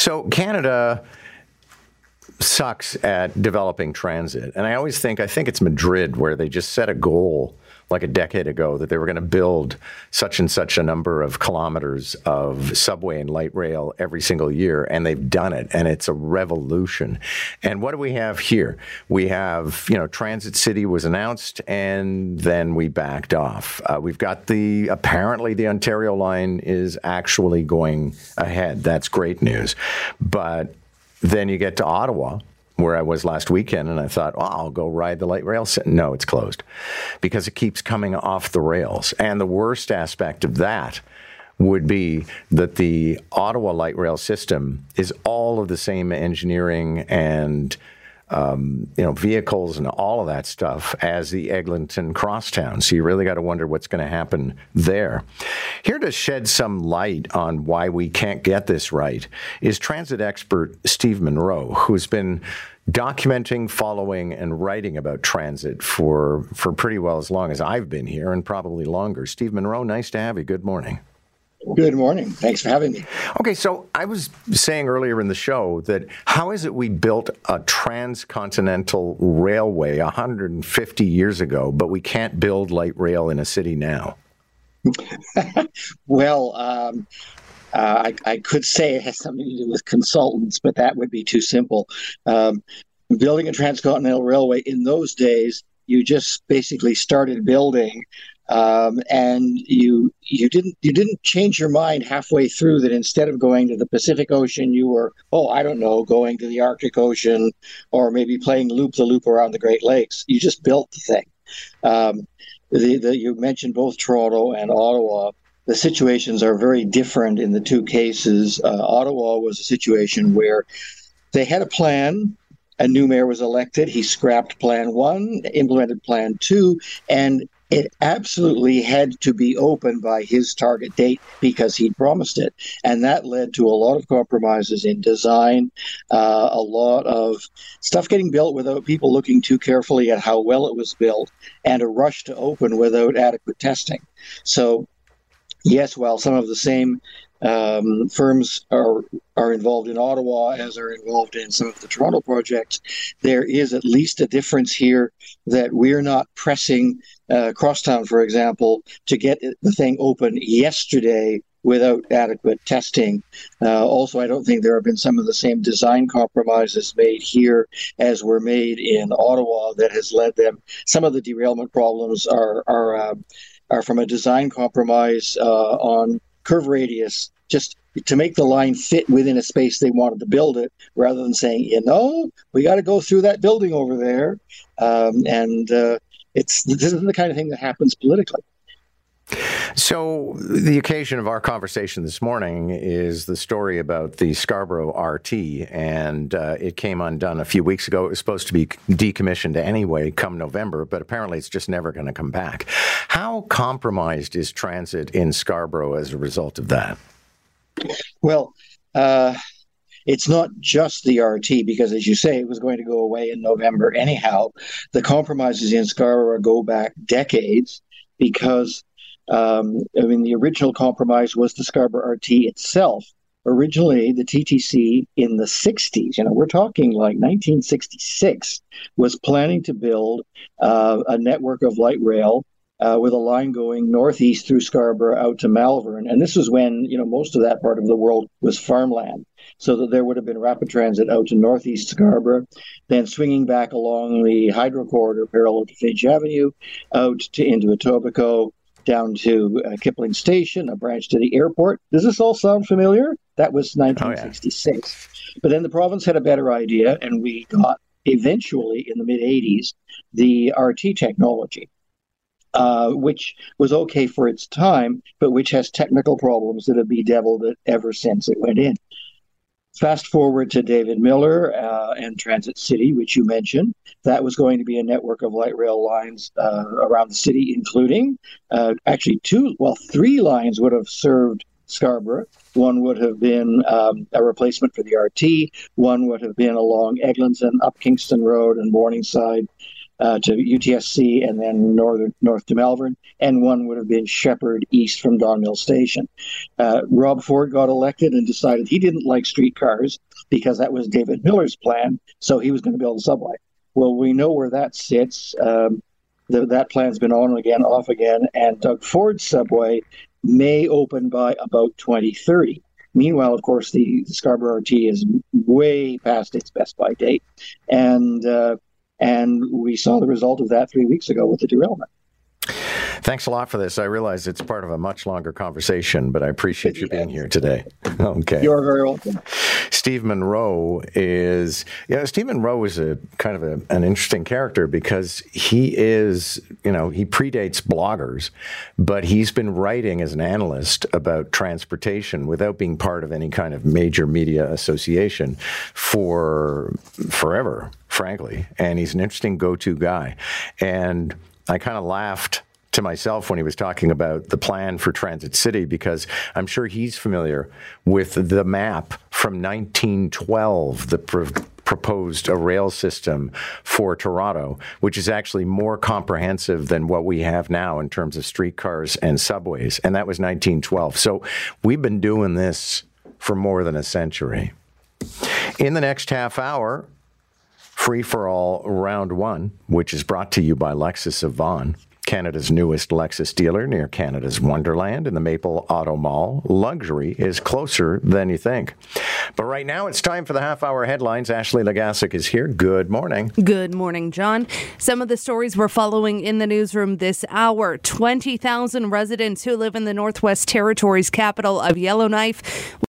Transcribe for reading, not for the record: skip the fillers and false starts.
So Canada sucks at developing transit. And I always think, it's Madrid where they just set a goal like a decade ago that they were going to build such and such a number of kilometers of subway and light rail every single year, and they've done it, and it's a revolution. And what do we have here? We have, you know, Transit City was announced, and then we backed off. We've got apparently the Ontario line is actually going ahead. That's great news. But then you get to Ottawa, where I was last weekend, and I thought, oh, I'll go ride the light rail. No, it's closed because it keeps coming off the rails. And the worst aspect of that would be that the Ottawa light rail system is all of the same engineering and vehicles and all of that stuff as the Eglinton crosstown. So you really got to wonder what's going to happen there. Here to shed some light on why we can't get this right is transit expert Steve Munro, who's been documenting, following, and writing about transit for pretty well as long as I've been here, and probably longer. Steve Munro, nice to have you. Good morning. Good morning. Thanks for having me. Okay, so I was saying earlier in the show that how is it we built a transcontinental railway 150 years ago, but we can't build light rail in a city now? Well, I could say it has something to do with consultants, but that would be too simple. Building a transcontinental railway in those days, you just basically started building. And you didn't change your mind halfway through that instead of going to the Pacific Ocean, you were, going to the Arctic Ocean, or maybe playing loop-the-loop around the Great Lakes. You just built the thing. You mentioned both Toronto and Ottawa. The situations are very different in the two cases. Ottawa was a situation where they had a plan. A new mayor was elected. He scrapped Plan 1, implemented Plan 2, and it absolutely had to be open by his target date because he promised it. And that led to a lot of compromises in design, a lot of stuff getting built without people looking too carefully at how well it was built, and a rush to open without adequate testing. So, yes, while some of the same firms are involved in Ottawa as are involved in some of the Toronto projects, there is at least a difference here that we're not pressing Crosstown, for example, to get the thing open yesterday without adequate testing. Also, I don't think there have been some of the same design compromises made here as were made in Ottawa that has led them. Some of the derailment problems are from a design compromise on curve radius, just to make the line fit within a space they wanted to build it, rather than saying, we got to go through that building over there. This isn't the kind of thing that happens politically. So the occasion of our conversation this morning is the story about the Scarborough RT, and it came undone a few weeks ago. It was supposed to be decommissioned anyway come November, but apparently it's just never going to come back. How compromised is transit in Scarborough as a result of that? Well, it's not just the RT, because as you say, it was going to go away in November anyhow. The compromises in Scarborough go back decades because the original compromise was the Scarborough RT itself. Originally, the TTC in the 60s, we're talking like 1966, was planning to build a network of light rail with a line going northeast through Scarborough out to Malvern. And this was when, most of that part of the world was farmland. So that there would have been rapid transit out to northeast Scarborough, then swinging back along the hydro corridor parallel to Finch Avenue, out to into Etobicoke, down to Kipling Station, a branch to the airport. Does this all sound familiar? That was 1966. Oh, yeah. But then the province had a better idea, and we got, eventually, in the mid-'80s, the RT technology, which was okay for its time, but which has technical problems that have bedeviled it ever since it went in. Fast forward to David Miller and Transit City, which you mentioned. That was going to be a network of light rail lines around the city, including three lines would have served Scarborough. One would have been a replacement for the RT. One would have been along Eglinton, up Kingston Road and Morningside. to UTSC and then north to Malvern, and one would have been Shepherd east from Don Mills Station. Rob Ford got elected and decided he didn't like streetcars because that was David Miller's plan, so he was going to build a subway. Well, we know where that sits. That plan's been on again, off again, and Doug Ford's subway may open by about 2030. Meanwhile, of course, the Scarborough RT is way past its best by date, and we saw the result of that 3 weeks ago with the derailment. Thanks a lot for this. I realize it's part of a much longer conversation, but I appreciate you being here today. Okay. You're very welcome. Steve Munro is a kind of an interesting character because he is, he predates bloggers, but he's been writing as an analyst about transportation without being part of any kind of major media association for forever, frankly. And he's an interesting go-to guy. And I kind of laughed to myself when he was talking about the plan for Transit City, because I'm sure he's familiar with the map from 1912 that proposed a rail system for Toronto, which is actually more comprehensive than what we have now in terms of streetcars and subways. And that was 1912. So we've been doing this for more than a century. In the next half hour, Free for All Round 1, which is brought to you by Lexus of Vaughn, Canada's newest Lexus dealer near Canada's Wonderland in the Maple Auto Mall. Luxury is closer than you think. But right now it's time for the half-hour headlines. Ashley Legasik is here. Good morning. Good morning, John. Some of the stories we're following in the newsroom this hour. 20,000 residents who live in the Northwest Territories capital of Yellowknife